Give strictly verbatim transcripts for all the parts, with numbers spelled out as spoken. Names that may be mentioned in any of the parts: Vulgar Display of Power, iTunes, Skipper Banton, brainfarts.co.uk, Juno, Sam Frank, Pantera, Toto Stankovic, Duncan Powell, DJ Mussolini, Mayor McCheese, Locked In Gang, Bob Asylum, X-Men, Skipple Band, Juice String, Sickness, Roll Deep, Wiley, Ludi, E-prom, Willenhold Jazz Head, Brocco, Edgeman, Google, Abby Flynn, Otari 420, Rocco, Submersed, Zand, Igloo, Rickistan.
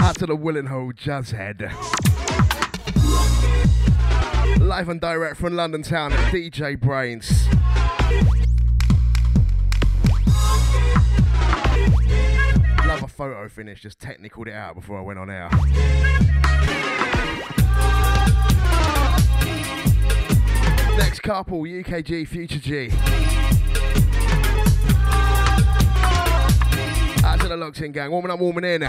Out to the Willenhold Jazz Head. Live and direct from London town at D J Brains. Love a photo finish, just technicaled it out before I went on air. Next couple, U K G, Future G. Out to the Locked In Gang, warming up, warming in.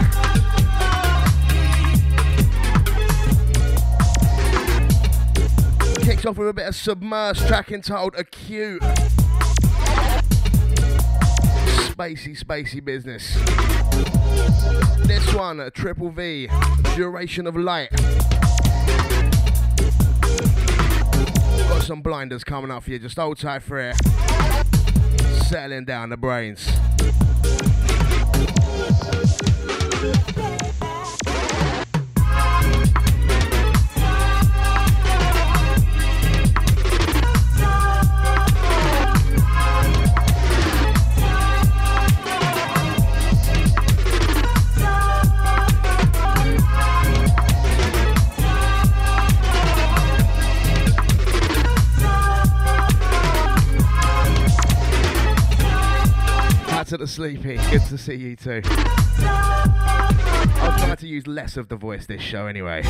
Kicks off with a bit of Submersed, track entitled Acute. Spacey, spacey business. This one, a Triple V, Duration of Light. Got some blinders coming up for you, just hold tight for it. Settling down the brains. To the sleepy, good to see you too. I'll try to use less of the voice this show anyway.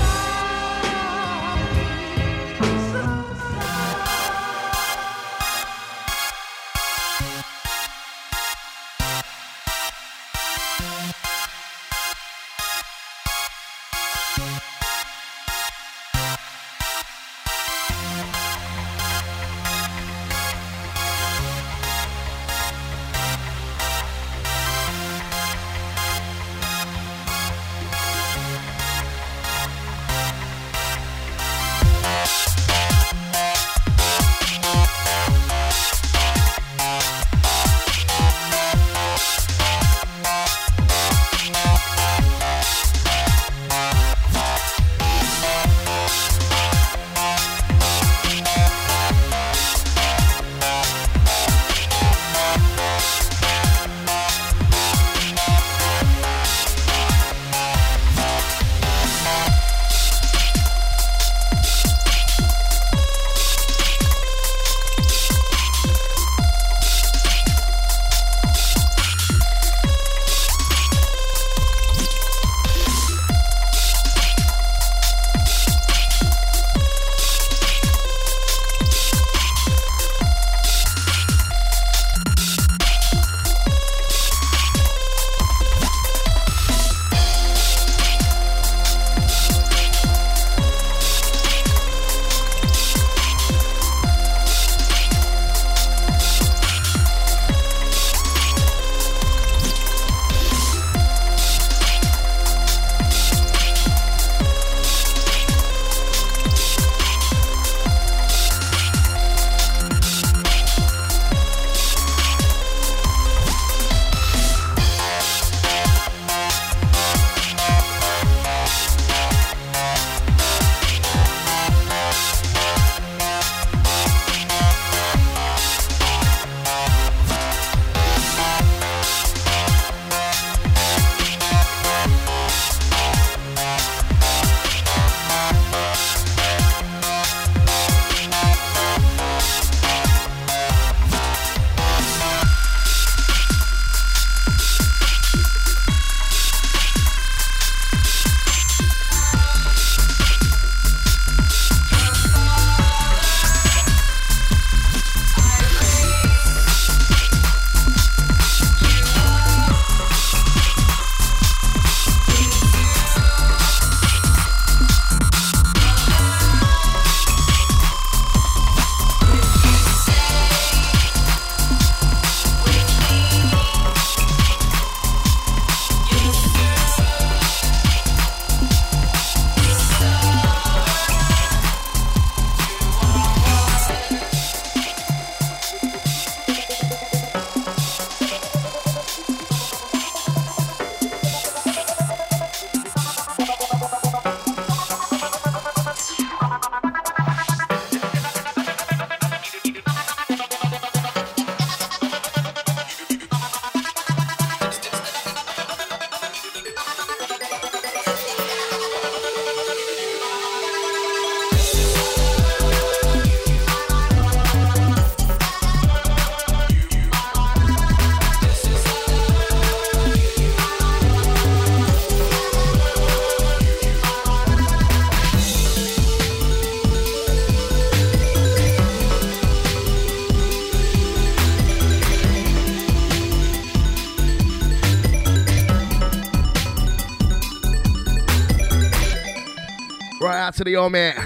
out to the Omet.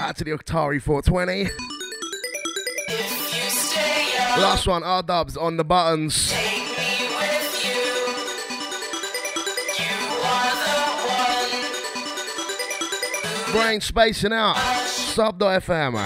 Out to the Otari four twenty. Last one, R-dubs on the buttons. Brain spacing out. sub dot f m.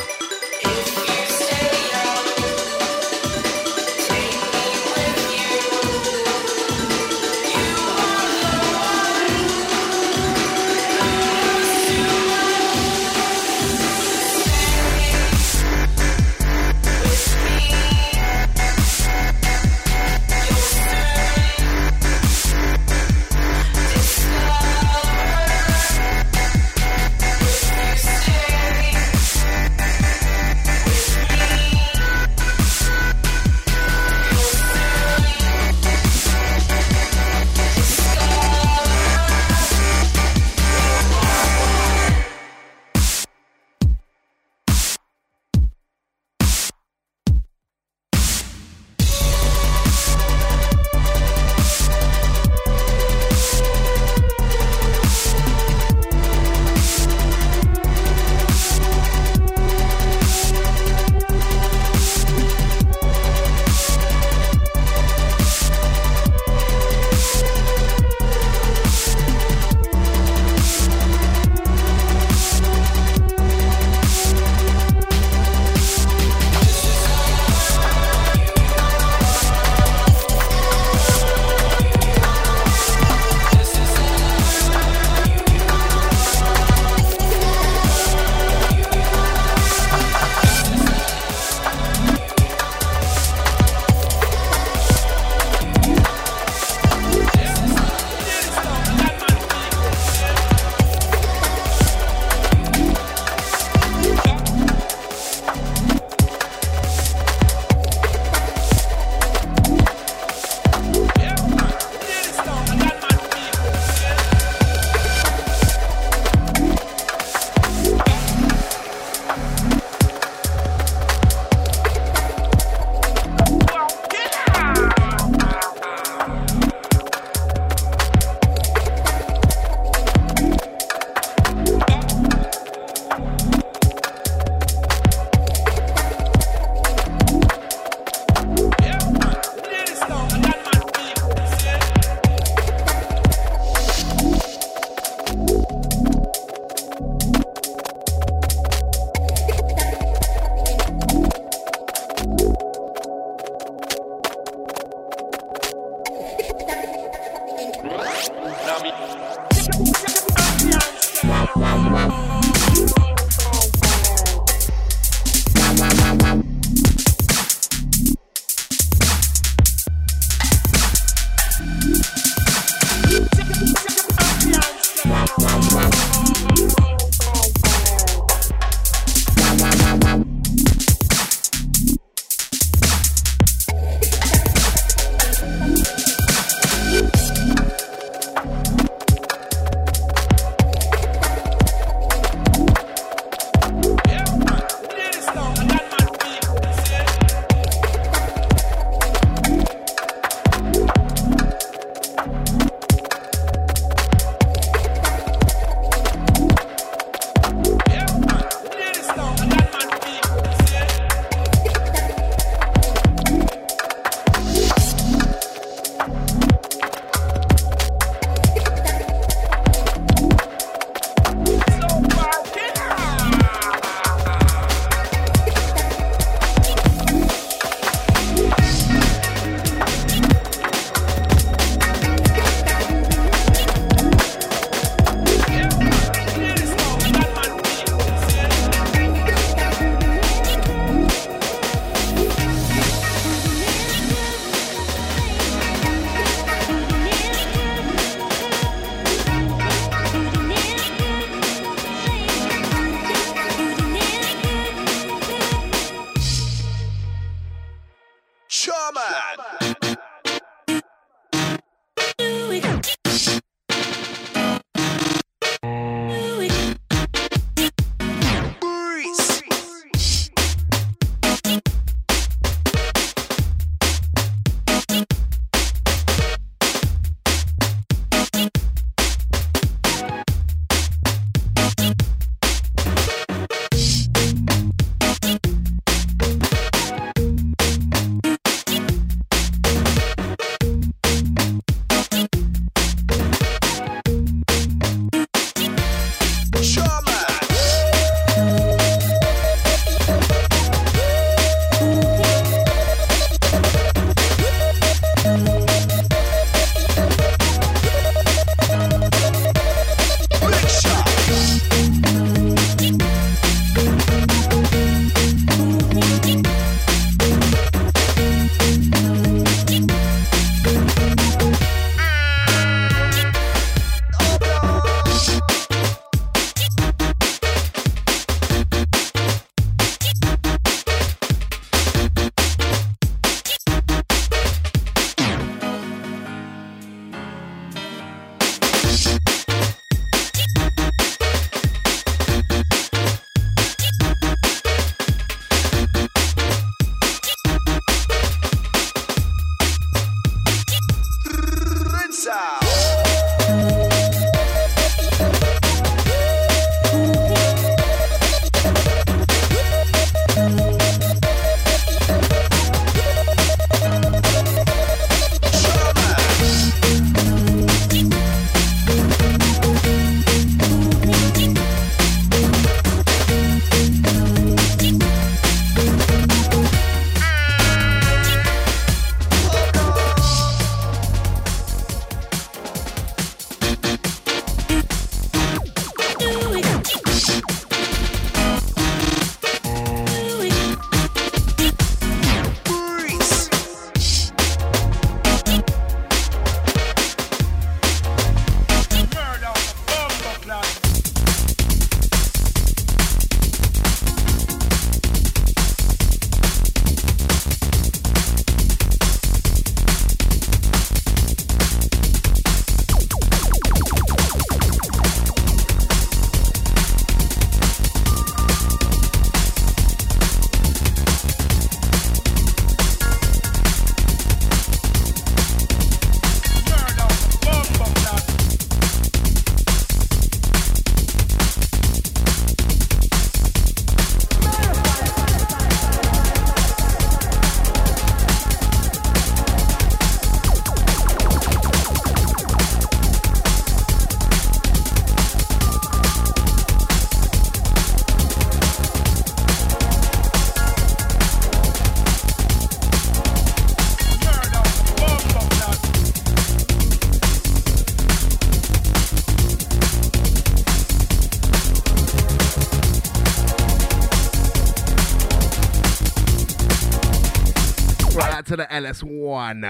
Right out to the L S one.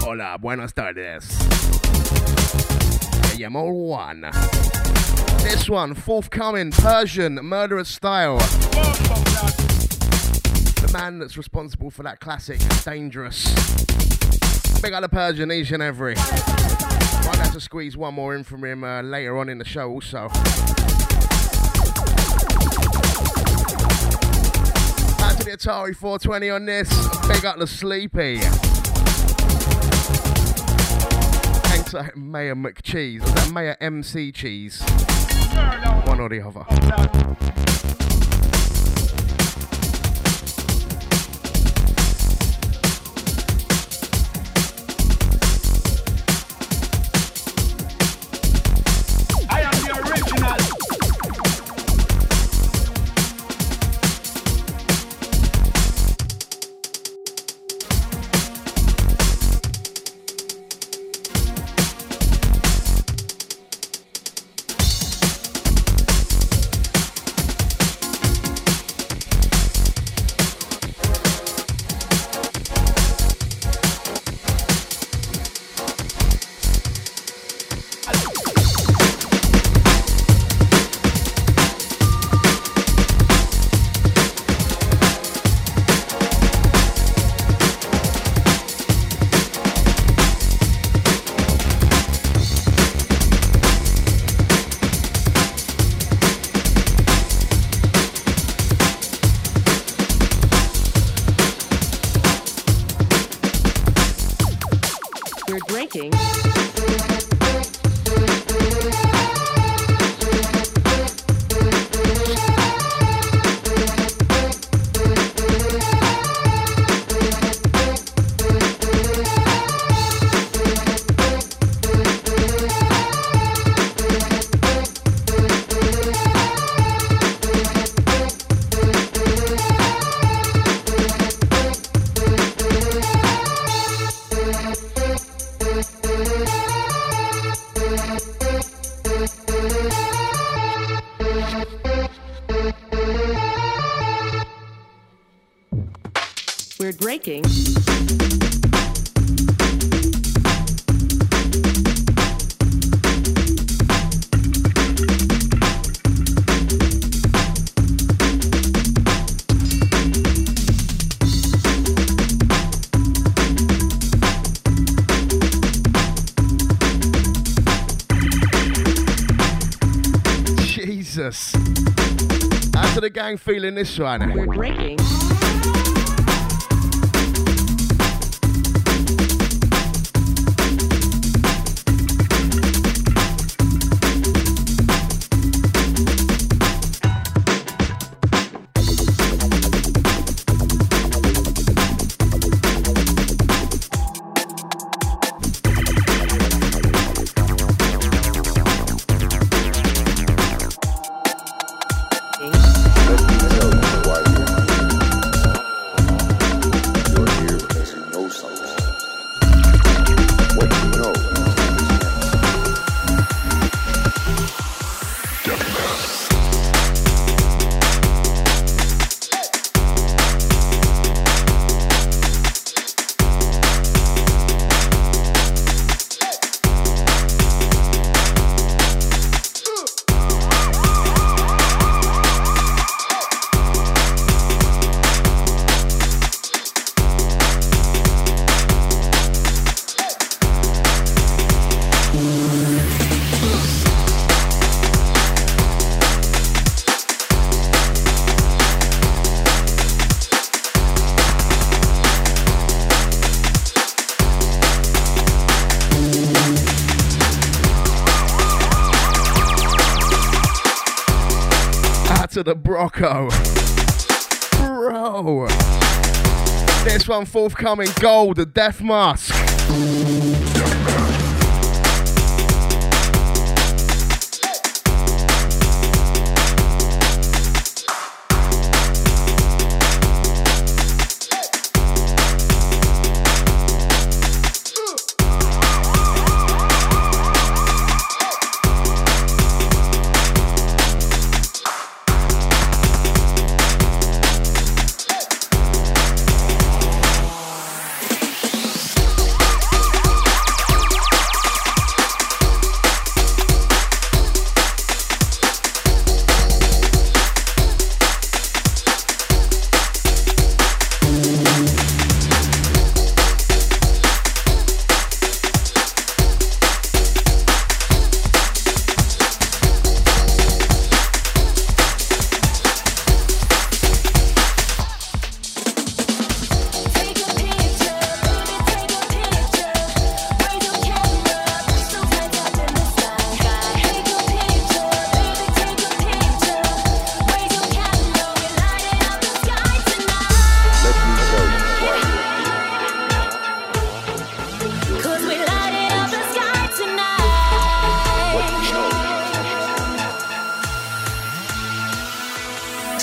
Hola, buenas tardes. I am all one. This one, forthcoming, Persian, Murderous Style. The man that's responsible for that classic, Dangerous. Big up the Persian, each and every. I'll have to squeeze one more in from him uh, later on in the show also. Back to the Otari four twenty on this. Big up the Sleepy. Thanks to Mayor McCheese. Was that Mayor M C Cheese? One or the other. Gang feeling this one. We're breaking. The Brocco. Bro. This one forthcoming, Gold, the Death Mask.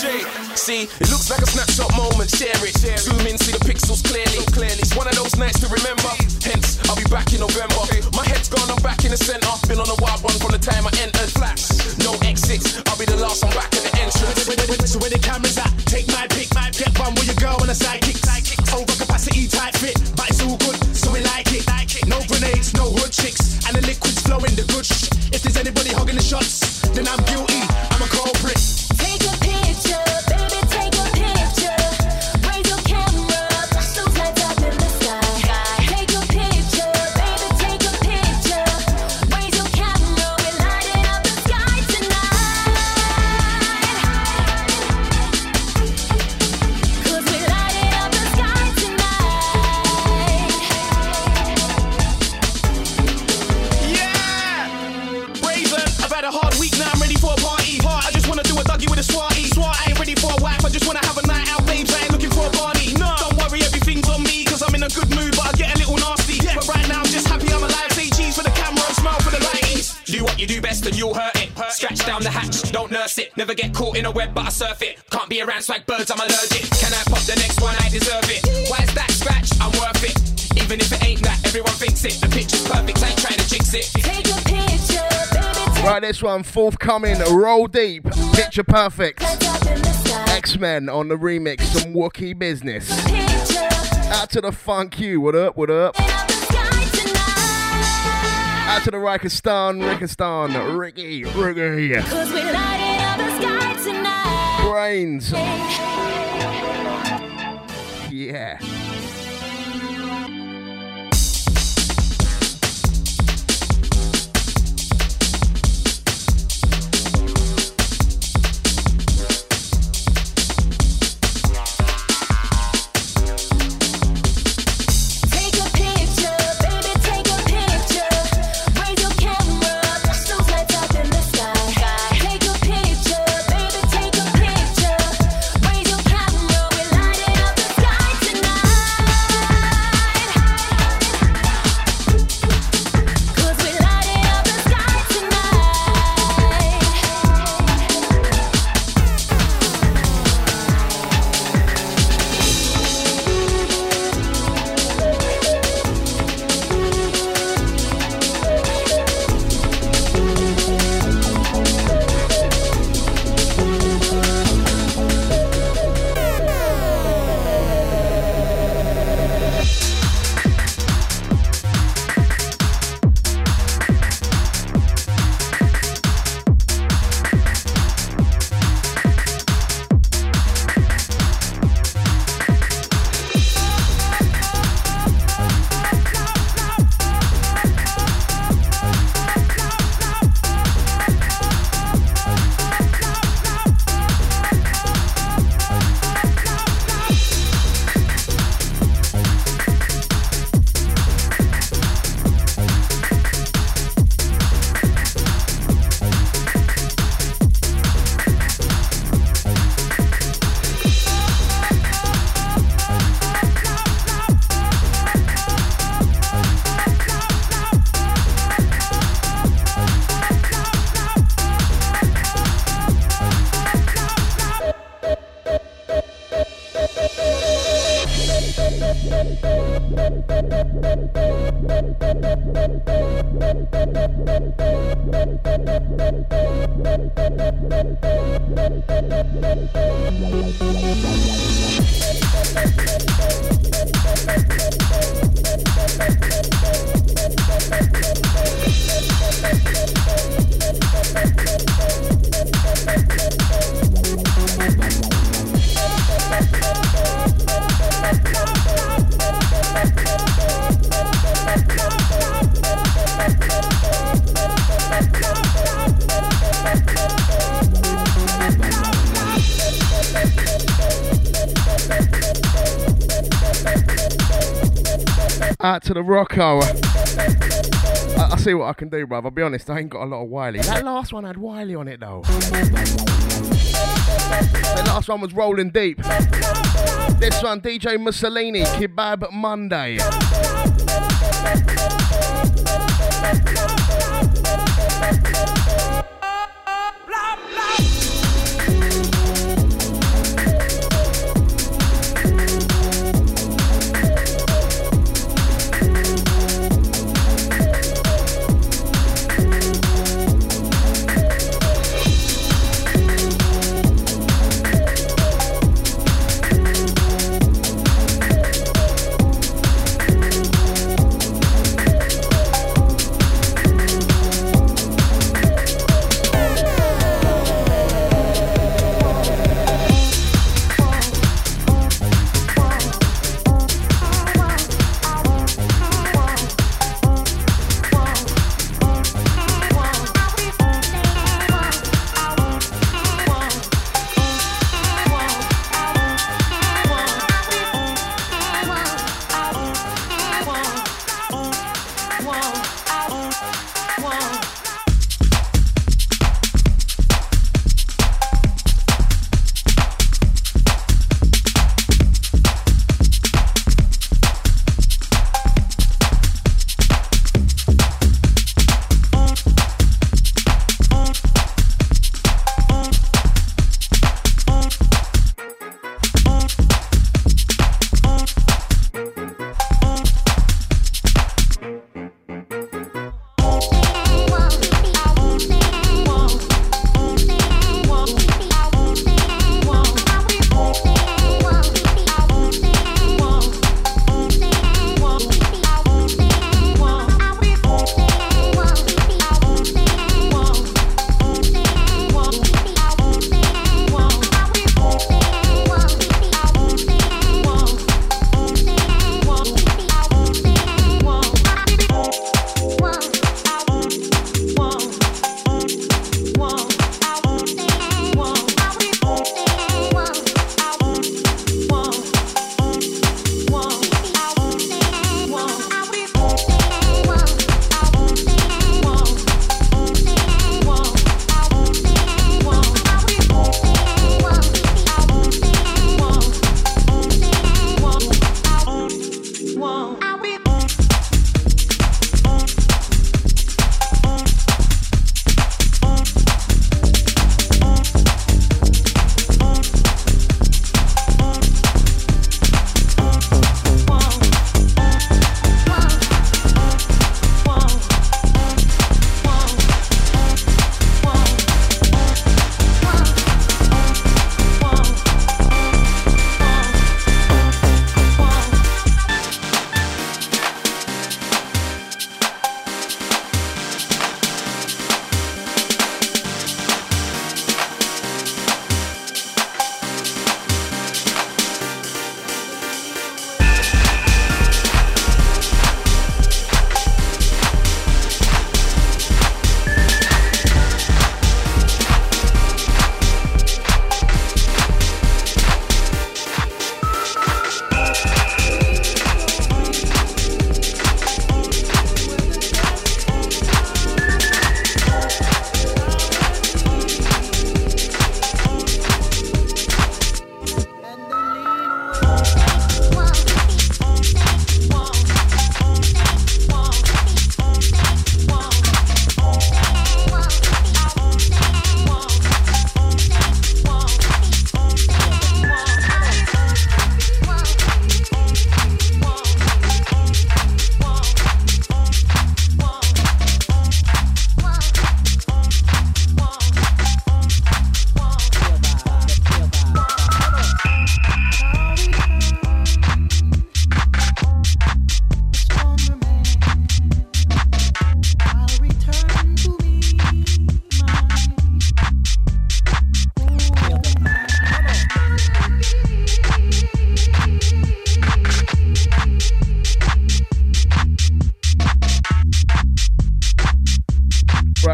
M J. See, it looks like a snapshot moment, share it. Zoom in, see the pixels clearly. It's one of those nights to remember. Hence, I'll be back in November. My head's gone, I'm back in the centre. Been on a wild one from the time I entered. Flash, no exits. I'll be the last, I'm back at the entrance. So where the camera's at, take my pick. Get one with your girl on a sidekick. Overcapacity type fit, but it's all good, so we like it. No grenades, no hood chicks, and the liquid's flowing, the good shit. If there's anybody hogging the shots, then I'm guilty. I'm a culprit. Take a picture, baby, take a picture. Raise your camera, so tight up in the sky. Take a picture, baby, take a picture. Raise your camera, we're lighting up the sky tonight. Cause we're lighting up the sky tonight. Yeah! Brazen, I've had a hard week, now I'm ready for a party. I just wanna do a doggy with a swatty. Swat, I ain't ready for a wife, I just wanna have a night out, babes. I ain't looking for a party. No, don't worry, everything's on me, cause I'm in a good mood, but I get a little nasty. Yeah. But right now I'm just happy I'm alive. Say cheese for the camera and smile for the lighties. Do what you do best and you'll hurt it. Scratch down the hatch, don't nurse it. Never get caught in a web, but I surf it. Can't be around swag birds, I'm allergic. Can I pop the next one? I deserve it. Why is that scratch? I'm worth it. Even if it ain't that, everyone thinks it. The picture's perfect, I ain't trying to jinx it. Take a picture, baby. Right, this one, forthcoming, Roll Deep, Picture Perfect, X-Men on the remix, some Wookiee business. Out to the Funk You, what up, what up? Out to the Rickistan, Rickistan, Ricky, Ricky. Cause we lighting up the sky tonight. Brains. Yeah. Out to the Rocco. I, I see what I can do, bruv. I'll be honest, I ain't got a lot of Wiley. That last one had Wiley on it, though. That last one was Rolling Deep. This one, D J Mussolini, Kebab Monday.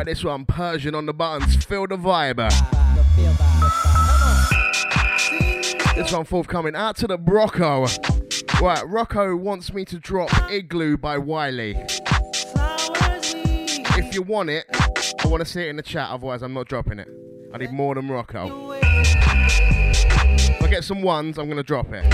like this one, Persian on the buttons, feel the vibe. This one forthcoming, out to the Brocco. Right, Rocco wants me to drop Igloo by Wiley. If you want it, I want to see it in the chat, otherwise I'm not dropping it. I need more than Rocco. If I get some ones, I'm going to drop it.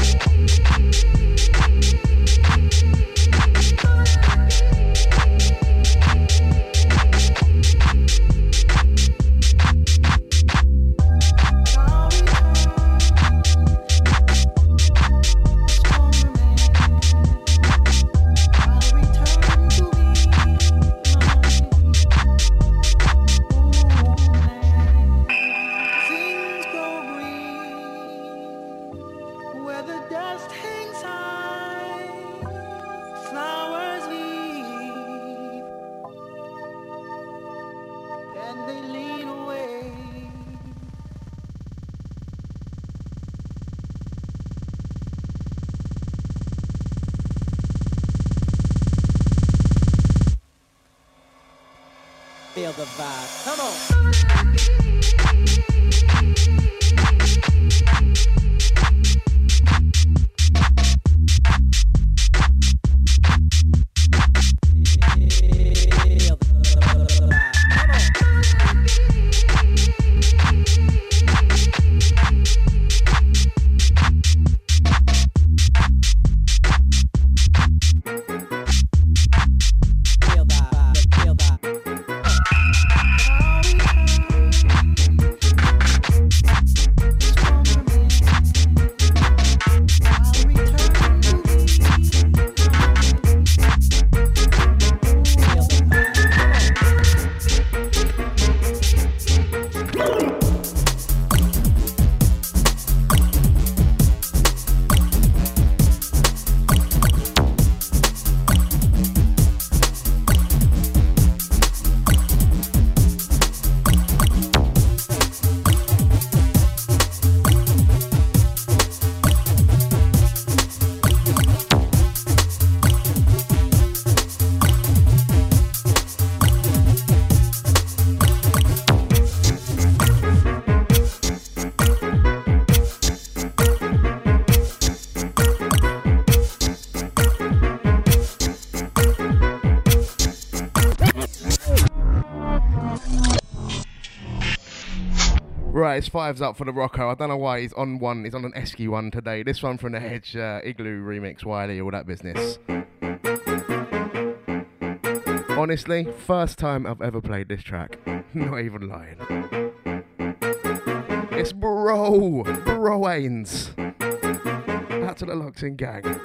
The vibe. Come on. It's fives up for the Rocco. I don't know why he's on one. He's on an esky one today. This one from the Hedge, uh, Igloo remix, Wiley, all that business. Honestly, first time I've ever played this track. Not even lying. It's Bro, Bro Ains. Out to the Locked In Gang.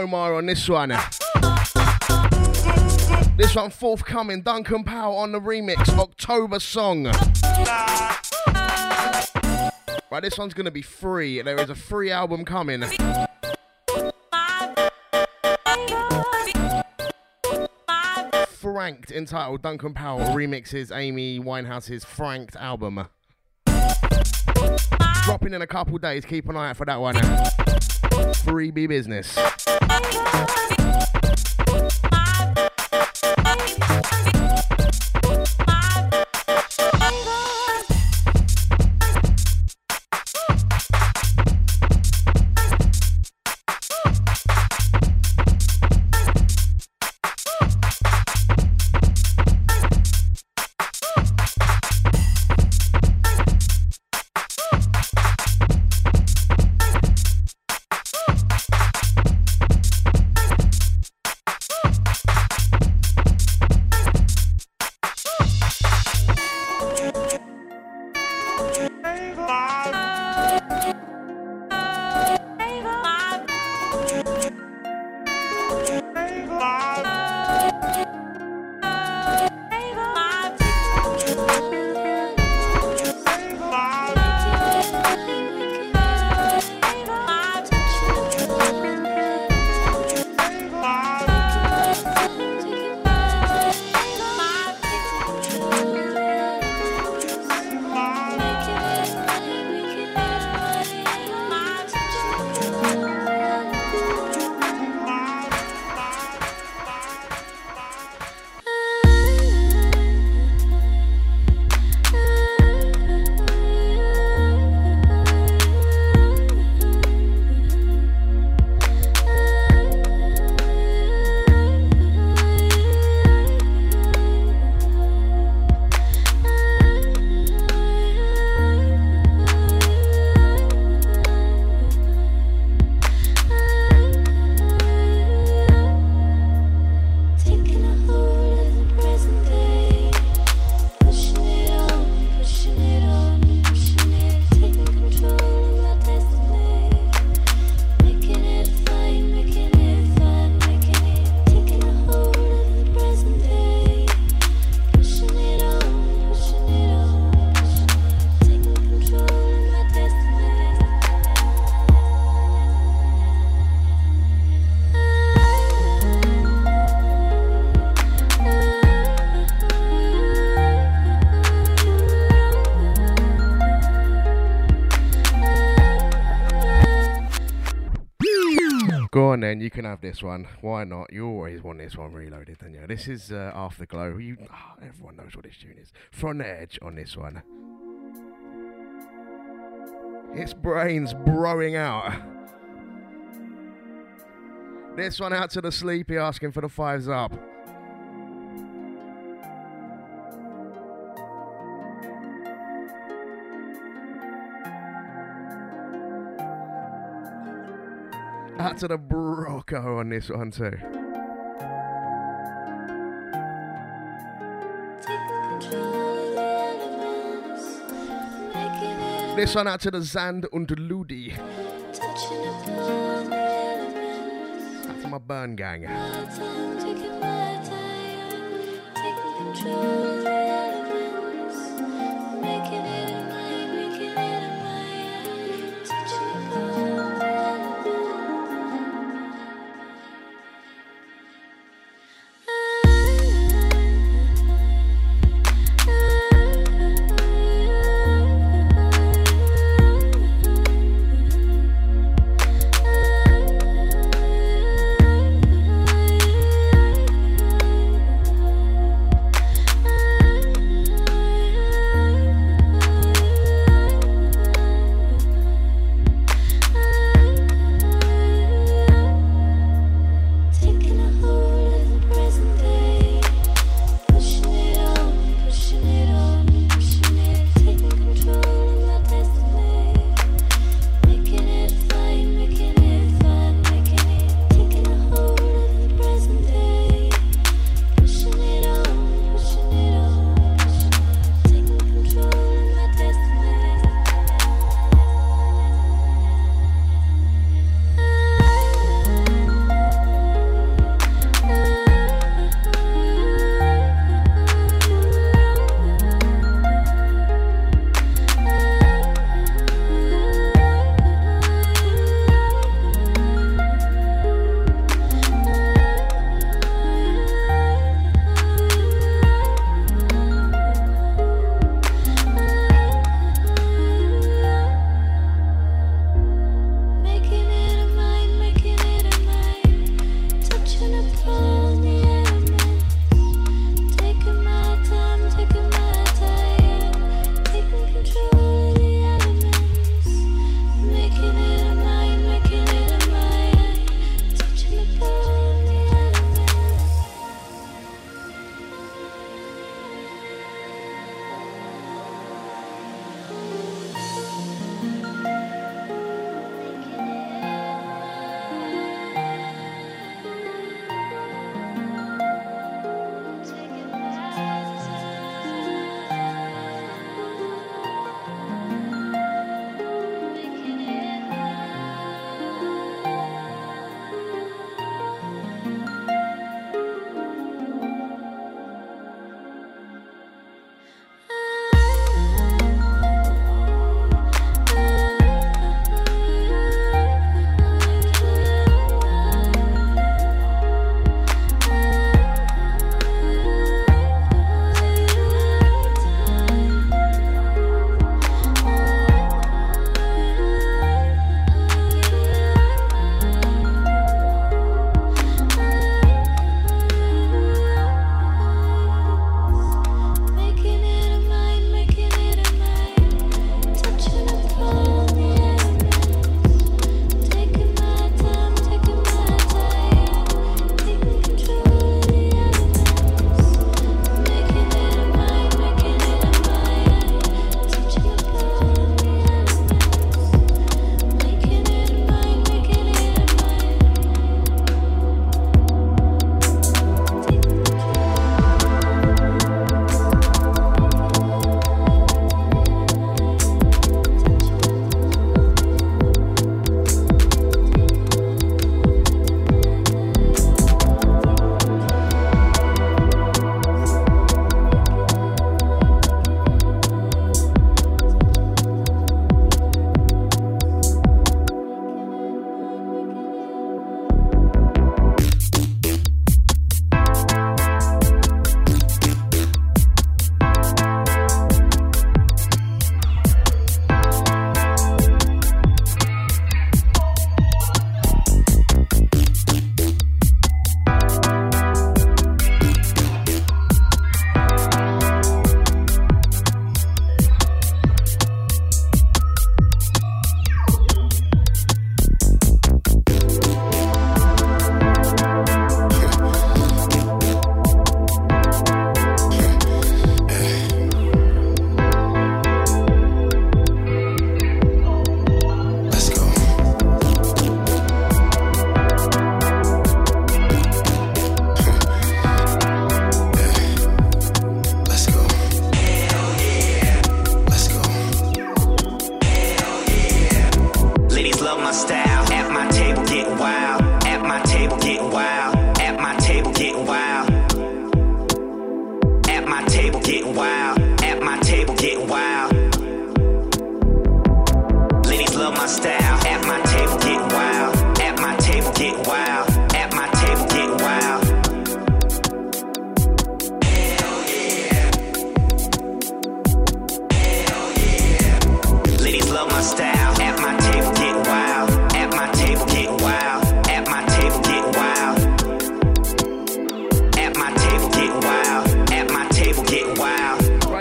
Omar on this one. This one forthcoming, Duncan Powell on the remix, October song. Right, this one's going to be free. There is a free album coming. Franked, entitled Duncan Powell remixes Amy Winehouse's Franked album. Dropping in a couple days, keep an eye out for that one. Freebie business. Then you can have this one. Why not? You always want this one reloaded, don't you? This is uh, Afterglow. You, oh, everyone knows what this tune is. Front Edge on this one. It's Brains broing out. This one out to the sleepy, asking for the fives up. Out to the Brocco on this one too. This one out to the Zand und Ludi. Out to my burn gang.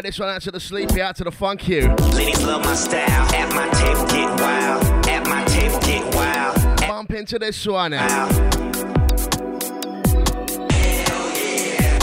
this one out to the sleepy, out to the funk you. Ladies love my style. At my tape get wild. At my tape get wild. At bump into this one now. Hell yeah. Hell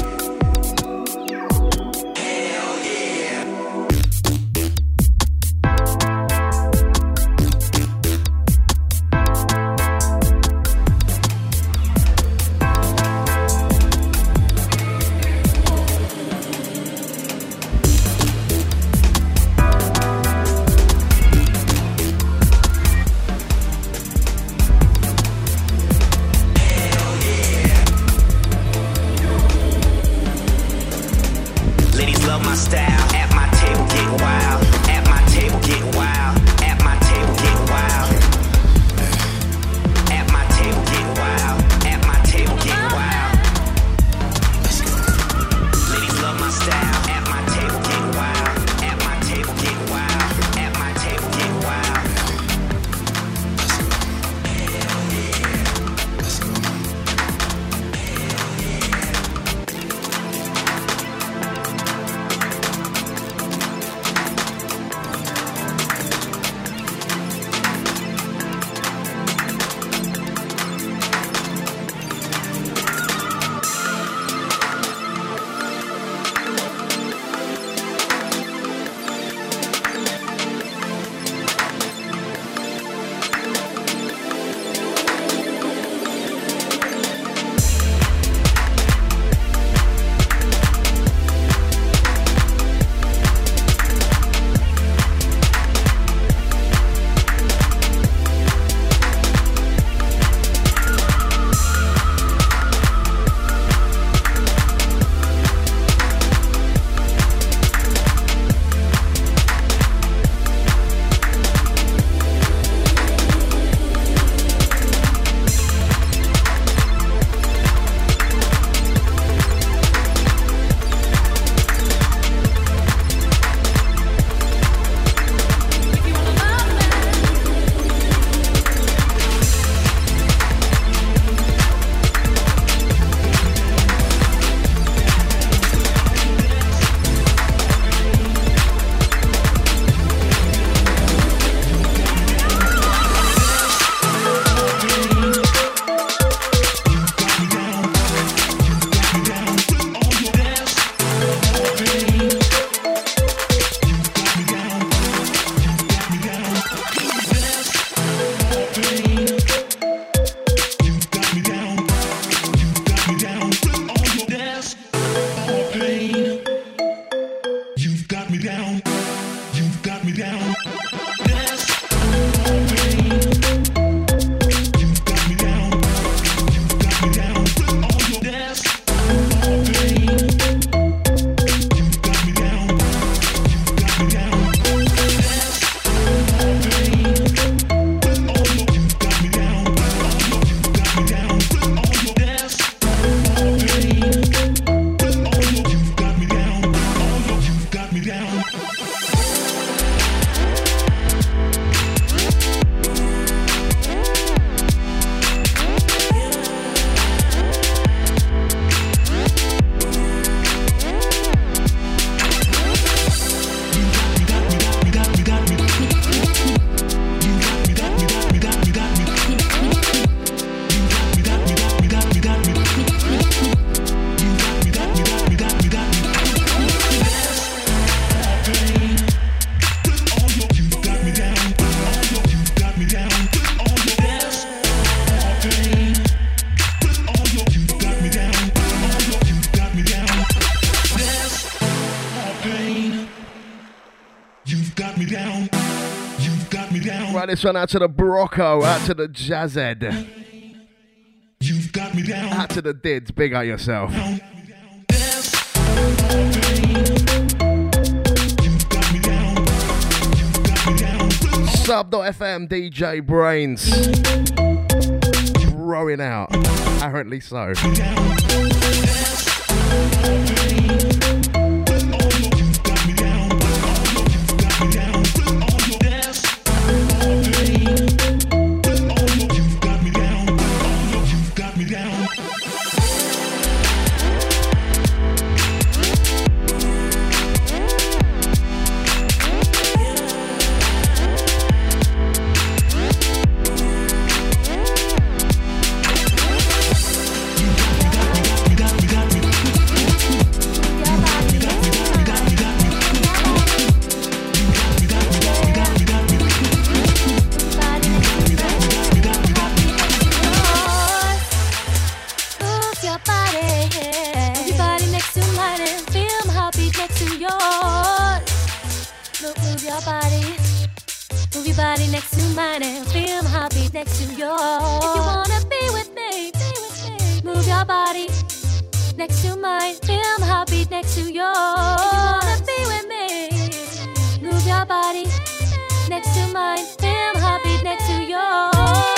This one out to the Brocco, out to the Jazz Head. You've got me down. Out to the Dids, big up yourself. sub dot f m D J Brains. Rowing out. Apparently so. your body. Move your body next to mine and feel my heartbeat next to yours. If you wanna be with me, be with me. Move your body next to mine, feel my heartbeat next to yours. If you wanna be with me, move your body next to mine, feel my heartbeat next to yours.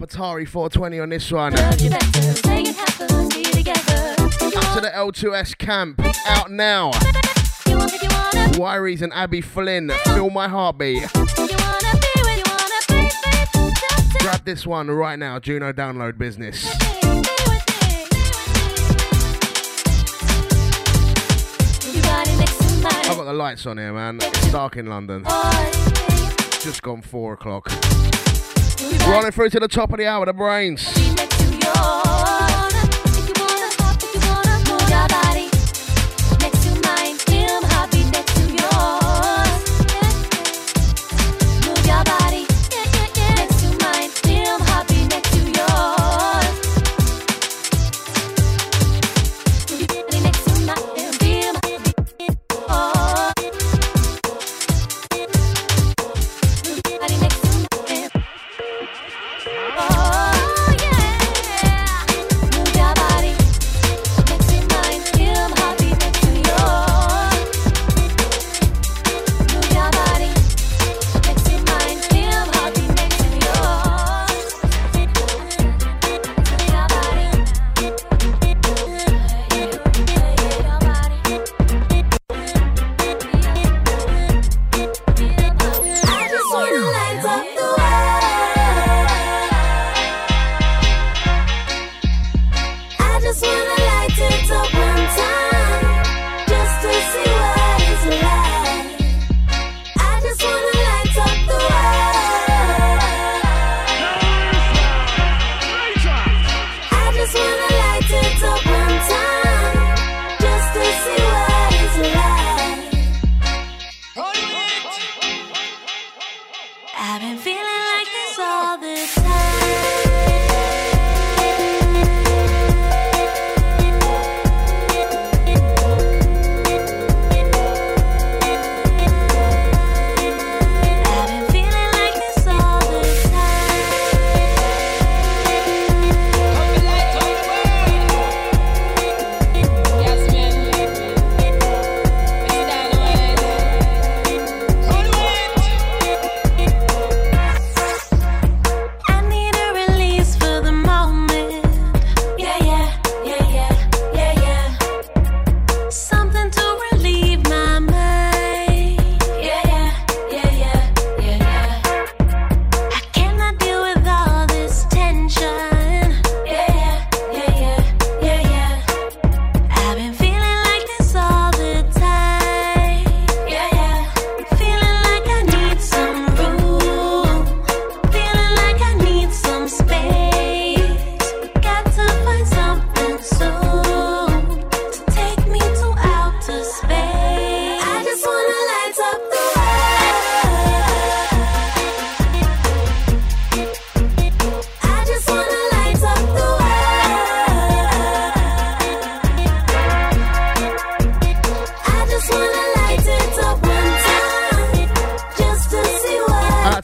Otari four twenty on this one. Out to the L two S camp, out now. Wiries and Abby Flynn, Feel My Heartbeat. Grab this one right now, Juno download business. I've got the lights on here, man. It's dark in London. Just gone four o'clock. Rolling through to the top of the hour, the brains.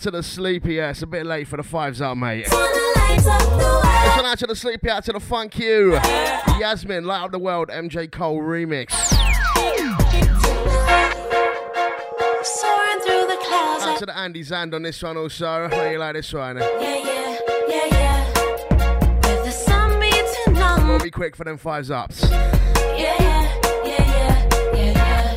to the sleepy, yeah. It's a bit late for the fives out, mate. Listen out to the sleepy, out to the funk you. Yeah. Yasmin, Light Up the World, M J Cole remix. Soaring through the clouds. Out to the Andy Zand on this one also. How you like this one? Yeah, yeah, yeah, yeah. With the sun beating on. We'll be quick for them fives ups. Yeah, yeah, yeah, yeah, yeah, yeah.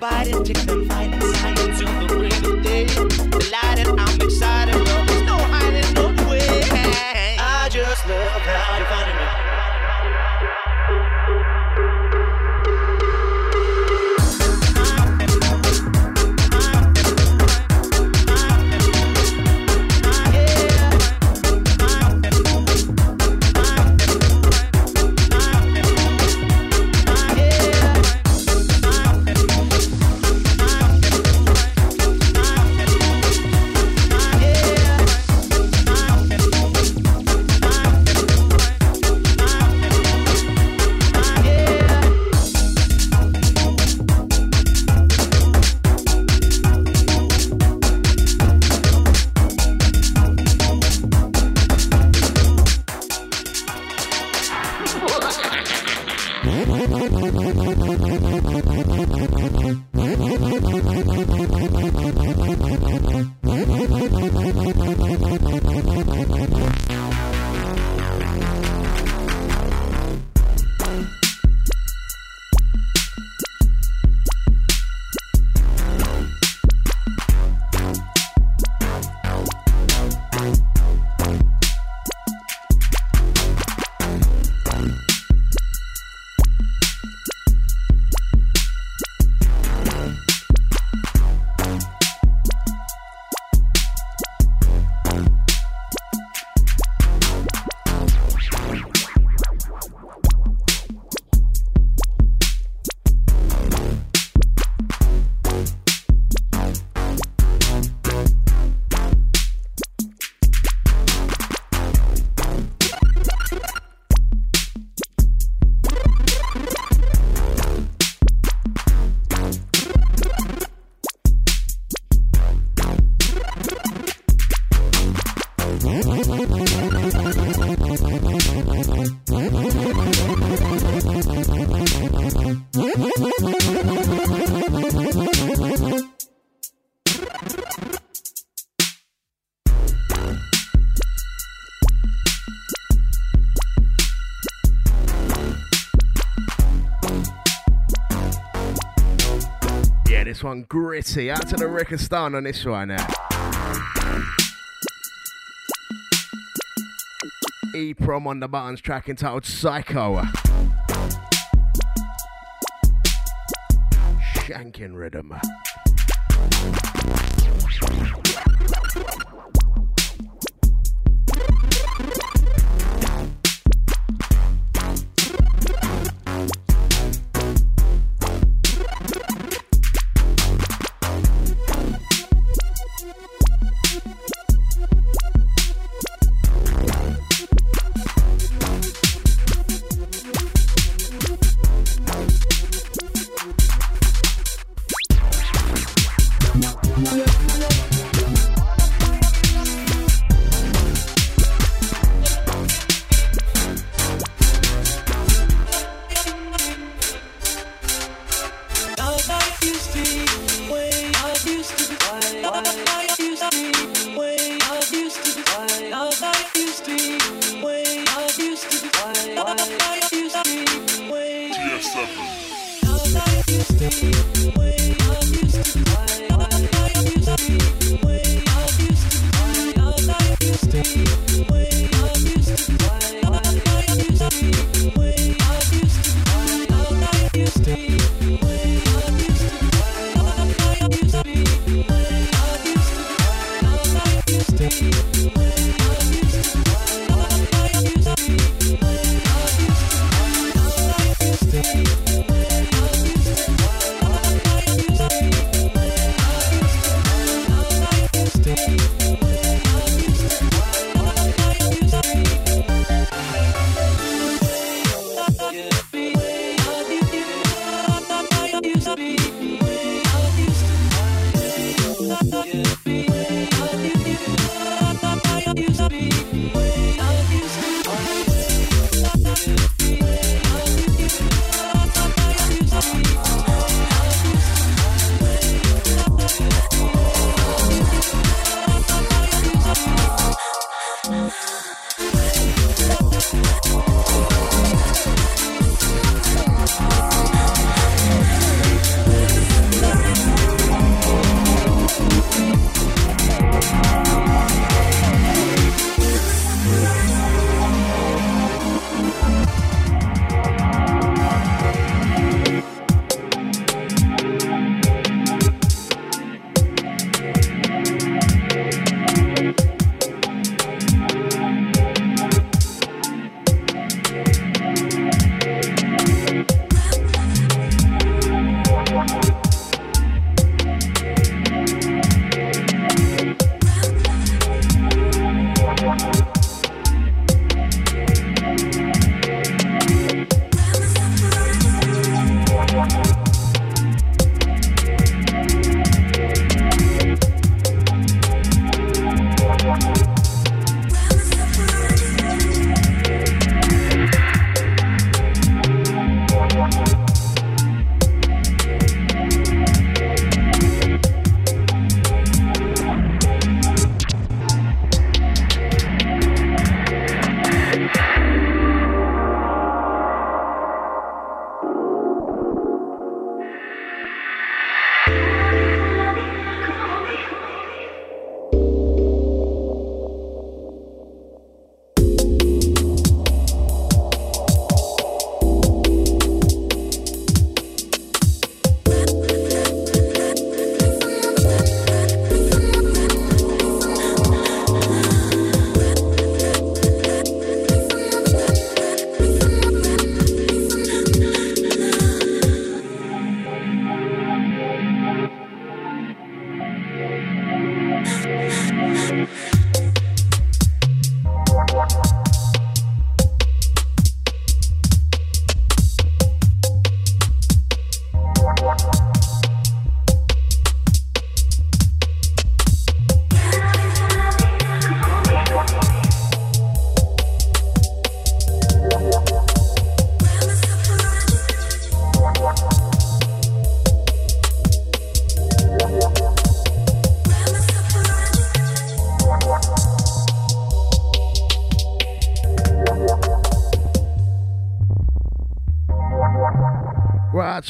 Bye. This one, Gritty. Out to the Rickistan on this right now. E-prom on the buttons, track entitled Psycho. Shanking rhythm.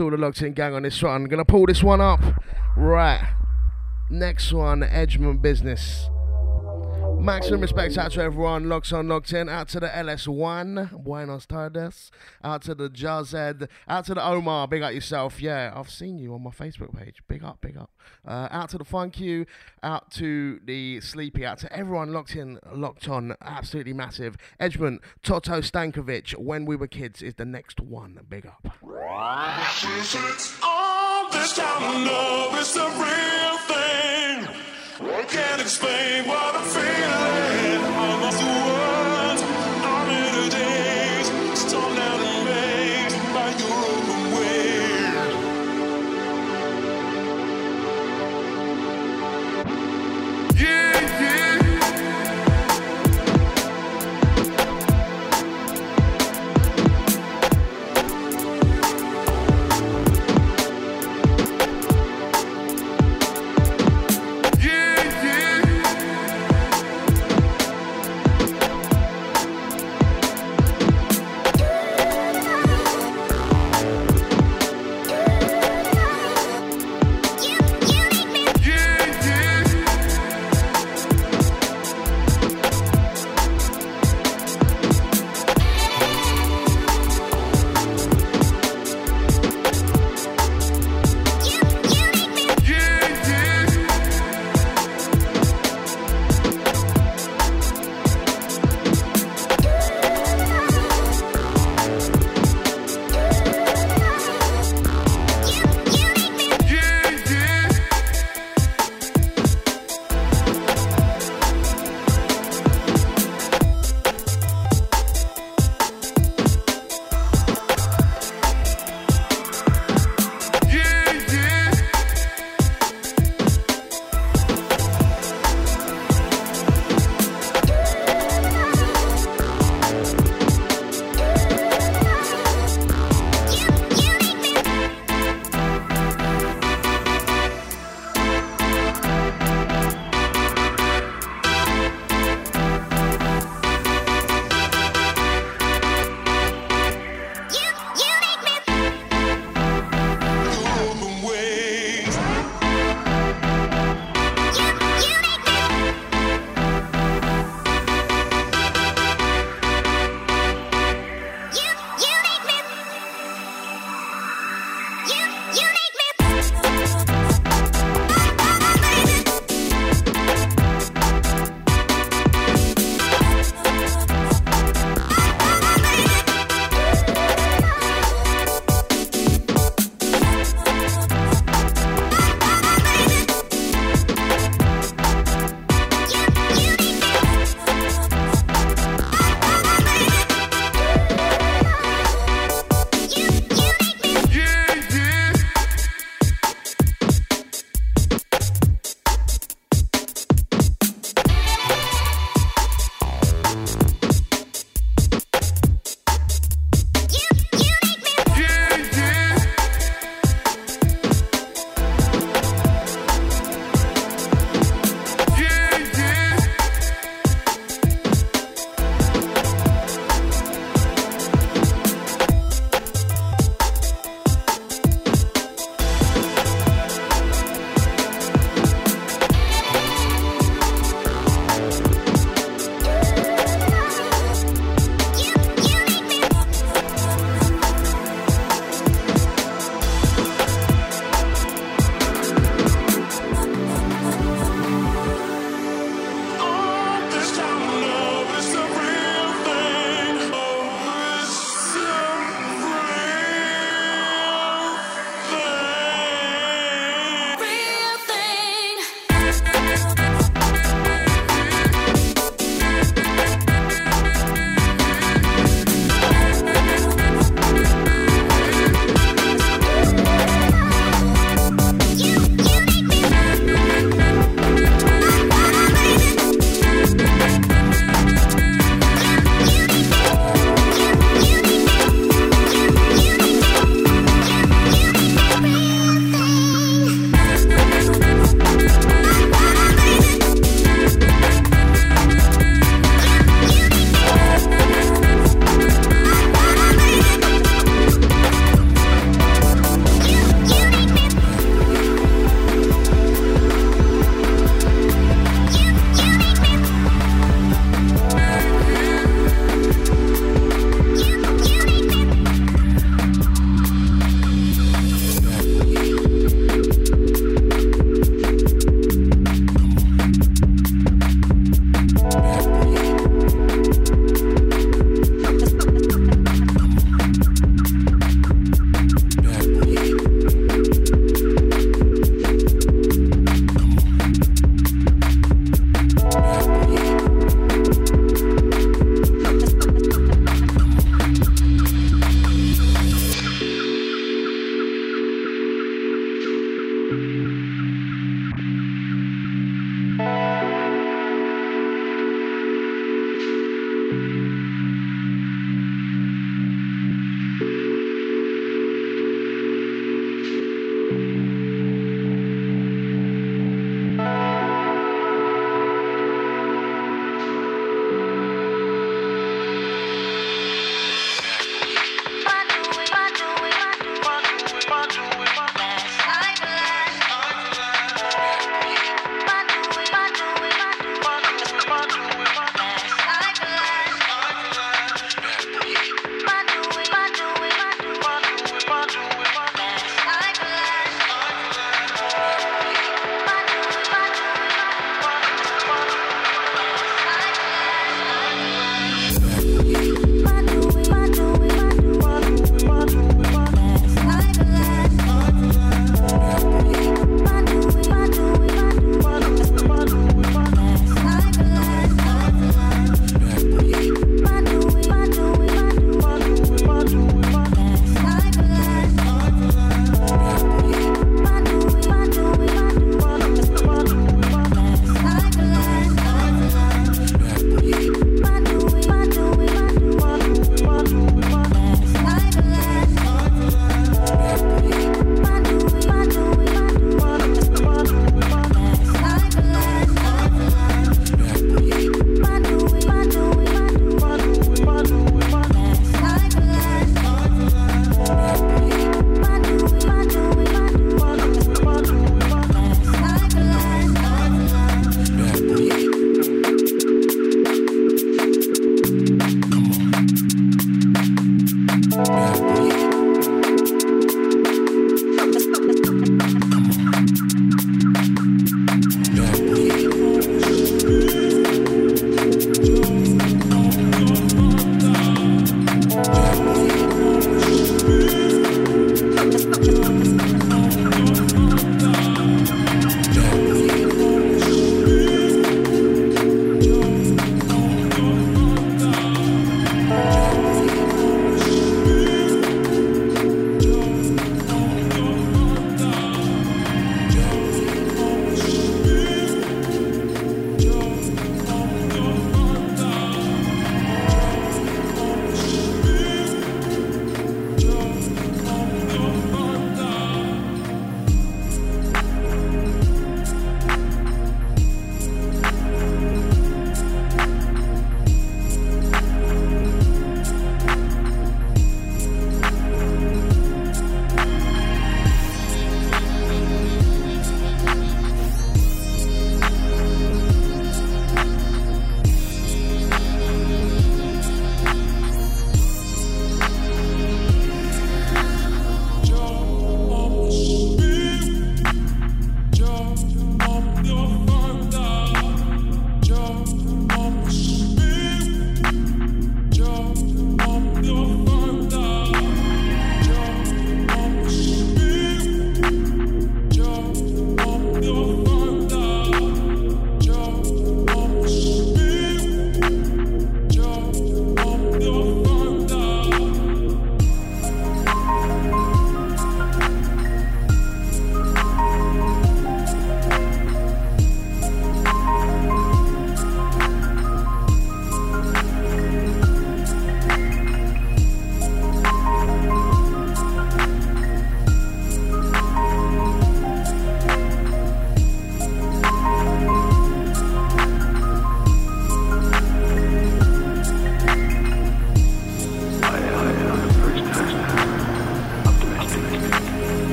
All the Locked In Gang on this one. I'm going to pull this one up Right, next one, Edgeman Business. Maximum respect out to everyone, Locked On, Locked In, out to the L S one, Buenos Tardes, out to the Jazz Head, out to the Omar, big up yourself, yeah, I've seen you on my Facebook page, big up, big up, uh, out to the Funk You, out to the Sleepy, out to everyone Locked In, Locked On, absolutely massive. Edgeman, Toto Stankovic, When We Were Kids is the next one, big up. All this time I know it's the real thing. I can't explain what I'm feeling. I'm off the world, I'm in a daze, stoned out and amazed by your open way. Yeah, yeah.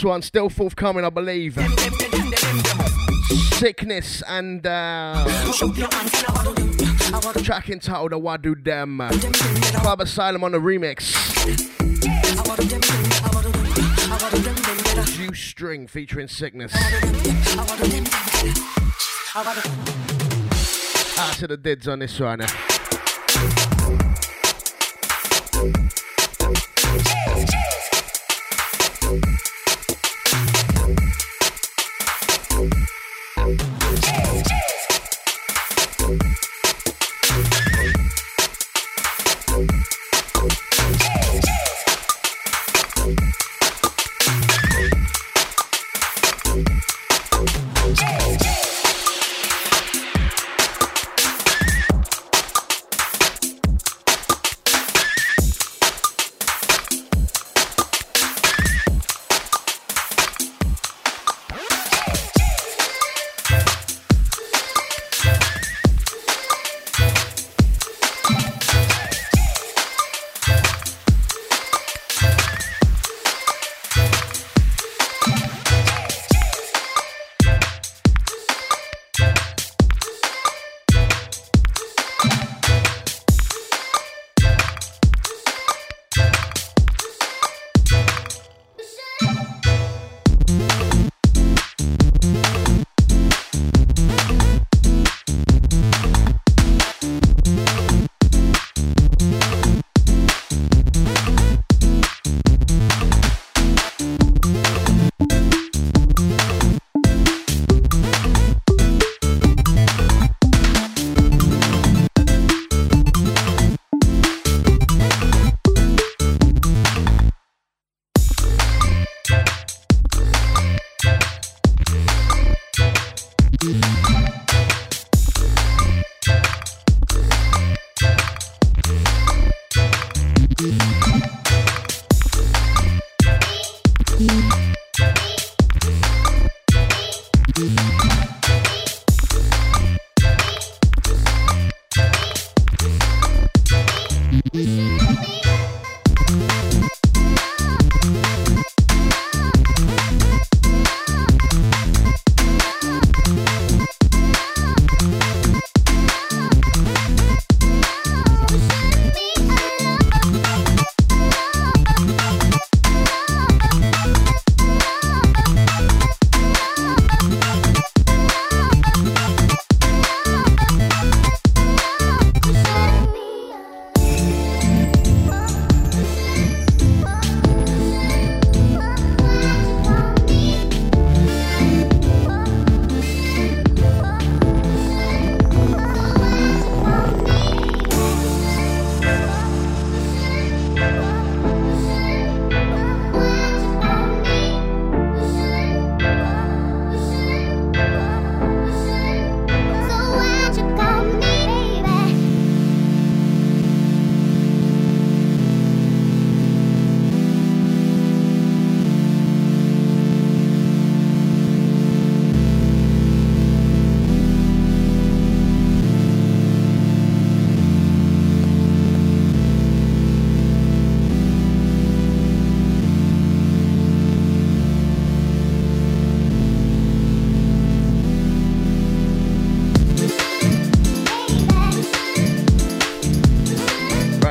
One still forthcoming, I believe. Sickness and uh, track entitled "I Wadu Dem." Bob Asylum on the remix. Juice String featuring Sickness. Out to the dids on this right now.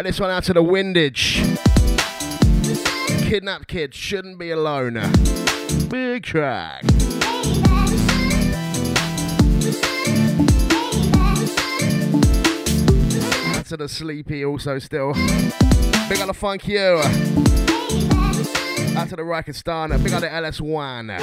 this one out to the windage. Kidnapped kids shouldn't be alone. Big track. Out to the sleepy also still. Big up the Funk You. Out to the Rickistan. Big up the L S one.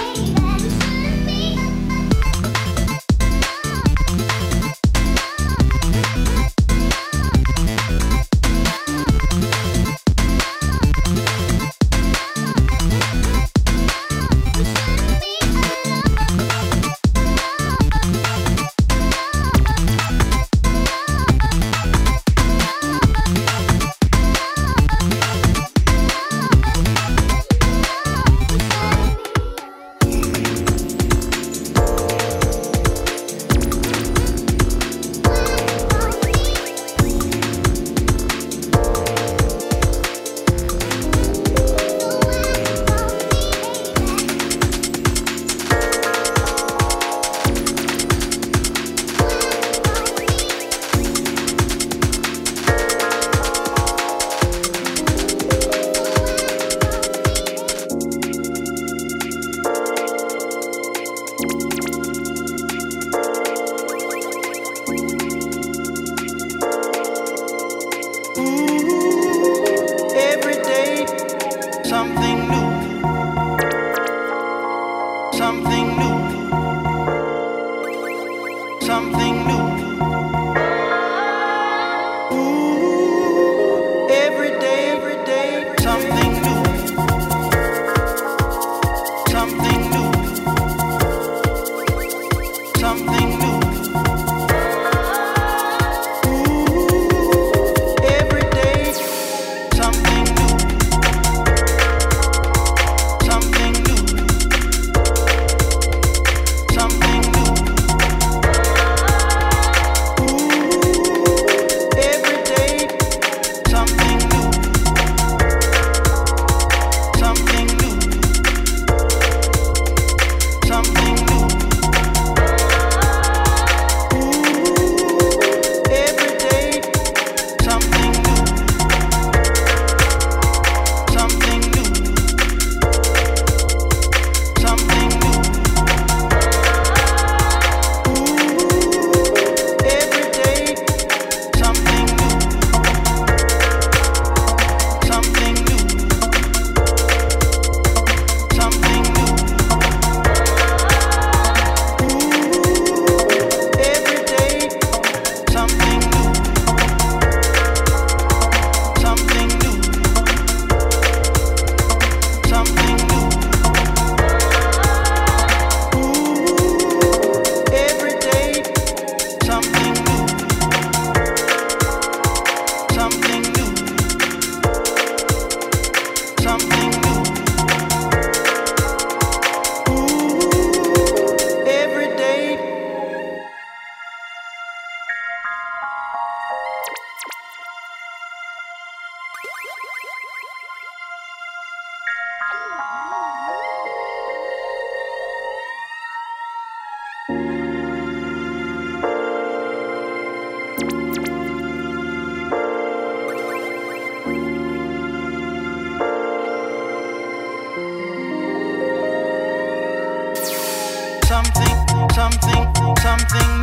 Something, something, something new.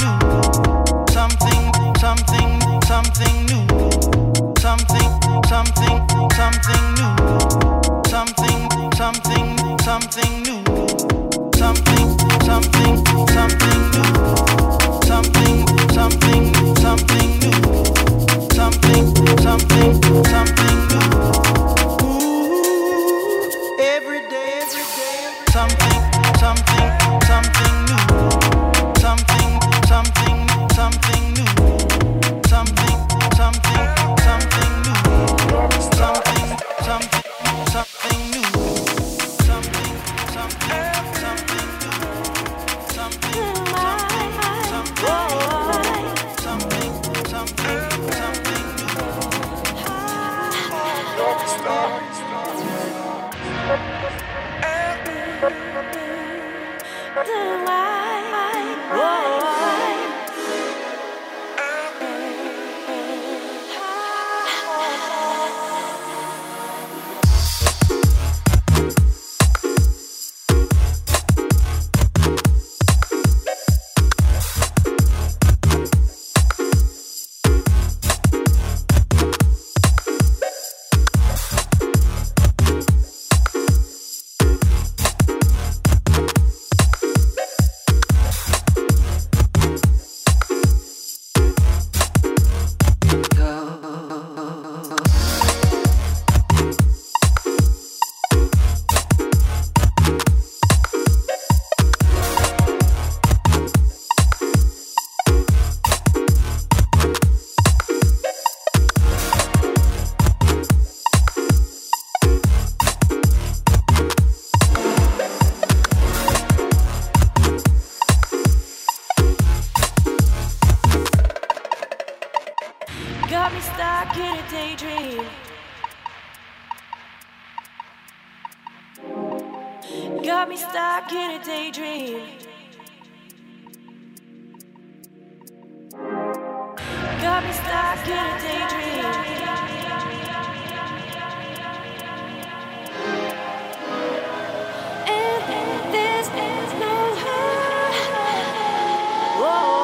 Something, got me stuck in a daydream. Got me stuck in a daydream. Got me stuck in a daydream. And this is no high. Whoa.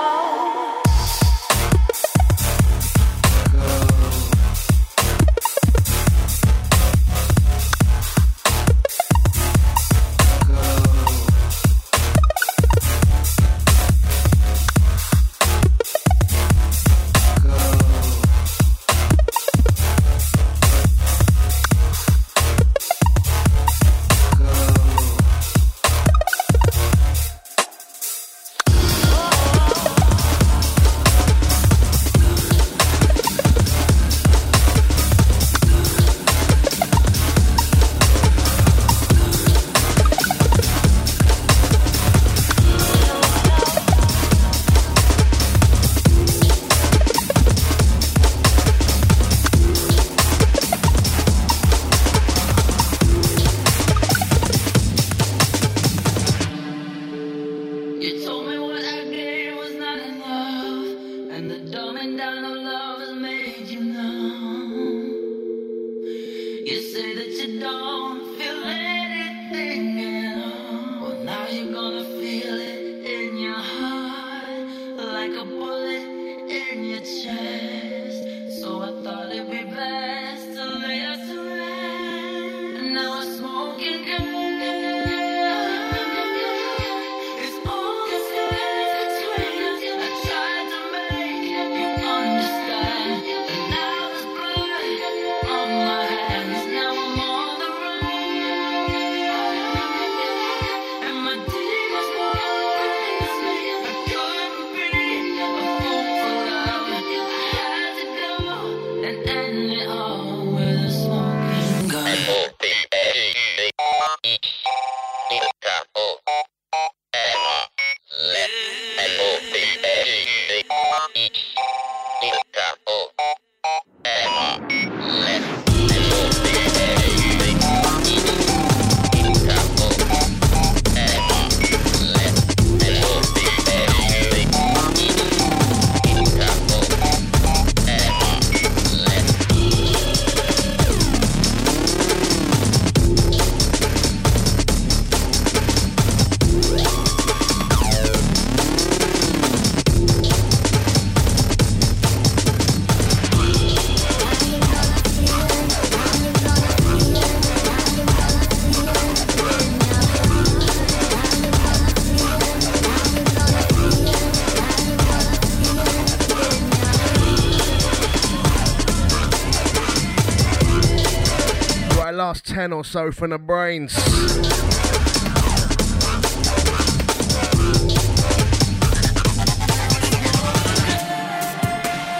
ten or so from the Brains.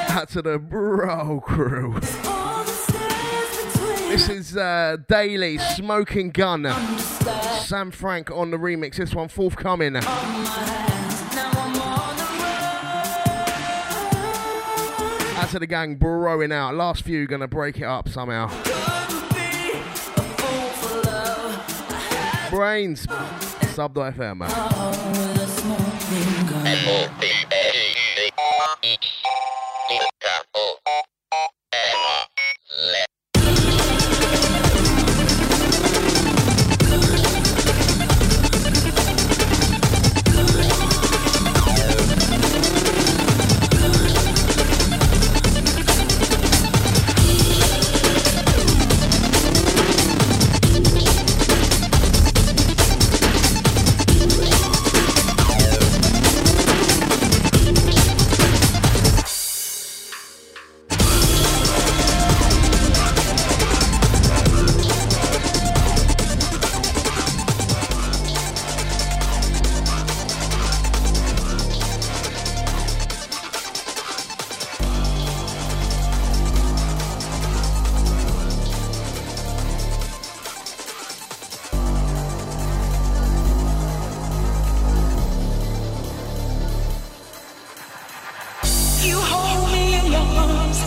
Out to the Bro crew. This is uh, Daily, Smoking Gun. Sam Frank on the remix. This one forthcoming. Out to the gang, broing out. Last few gonna break it up somehow. Brains, sub dot f m. You hold me in your arms.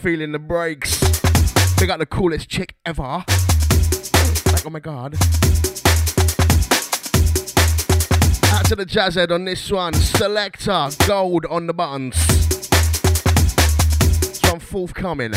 Feeling the breaks. They got the coolest chick ever. Like, oh my god. Out to the Jazz Head on this one. Selector, gold on the buttons. This one forthcoming.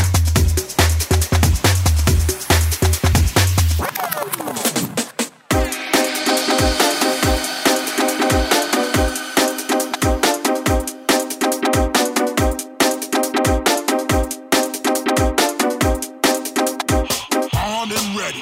ready.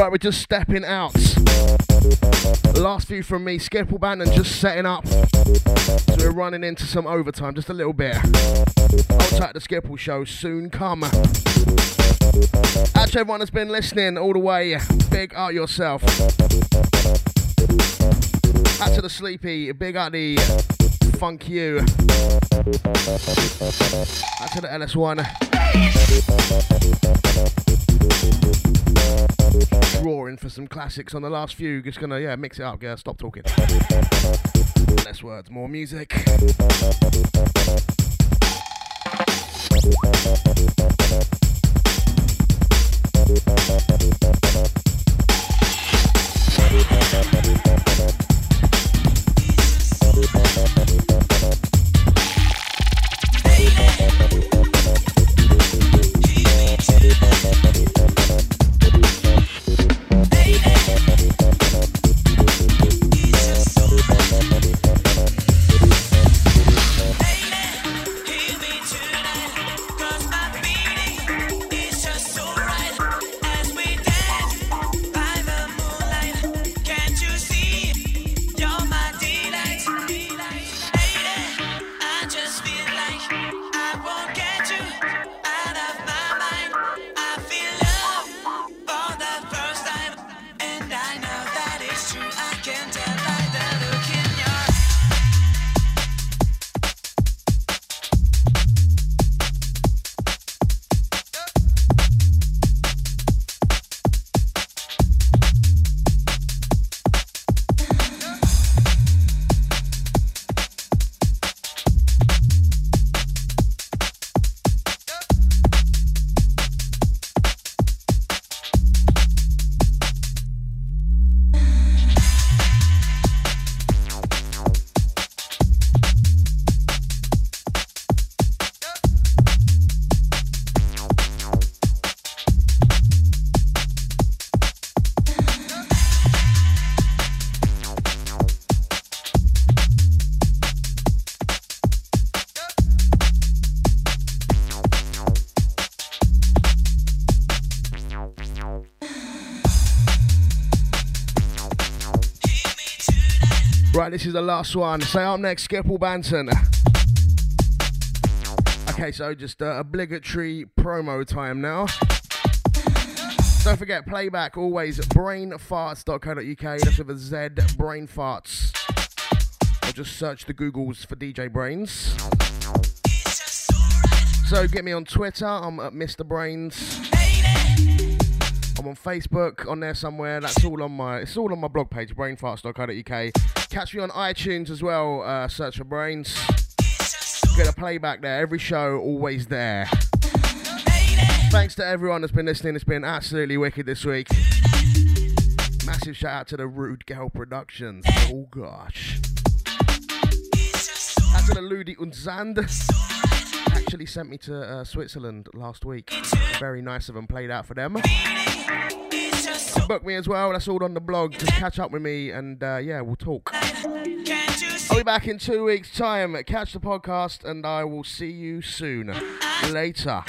Right, we're just stepping out. Last few from me, Skipple Band, and just setting up. So we're running into some overtime, just a little bit. I'll take the Skipple show soon come. Actually, everyone that's been listening all the way, big up yourself. Out to the sleepy, big up the funk you. Out to the L S one. Drawing for some classics on the last few. Just gonna, yeah, mix it up, girl. Stop talking. Less words, more music. Right, this is the last one. Say up next, Skipper Banton. Okay, so just uh, obligatory promo time now. Don't forget, playback always brain farts dot co dot U K. That's with a Z, brainfarts. Or just search the Googles for D J Brains. So get me on Twitter. I'm at Mister Brains. I'm on Facebook, on there somewhere. That's all on my. It's all on my blog page, brainfarts dot co dot U K. Catch me on iTunes as well, uh, search for Brains. Get a playback there, every show, always there. Thanks to everyone that's been listening, it's been absolutely wicked this week. Massive shout out to the Rude Girl Productions, oh gosh. Out to the Ludi and Zand, actually sent me to uh, Switzerland last week. Very nice of them, played out for them. Book me as well, that's all on the blog. Just catch up with me and uh, yeah, we'll talk. I'll be back in two weeks' time. Catch the podcast and I will see you soon. Later.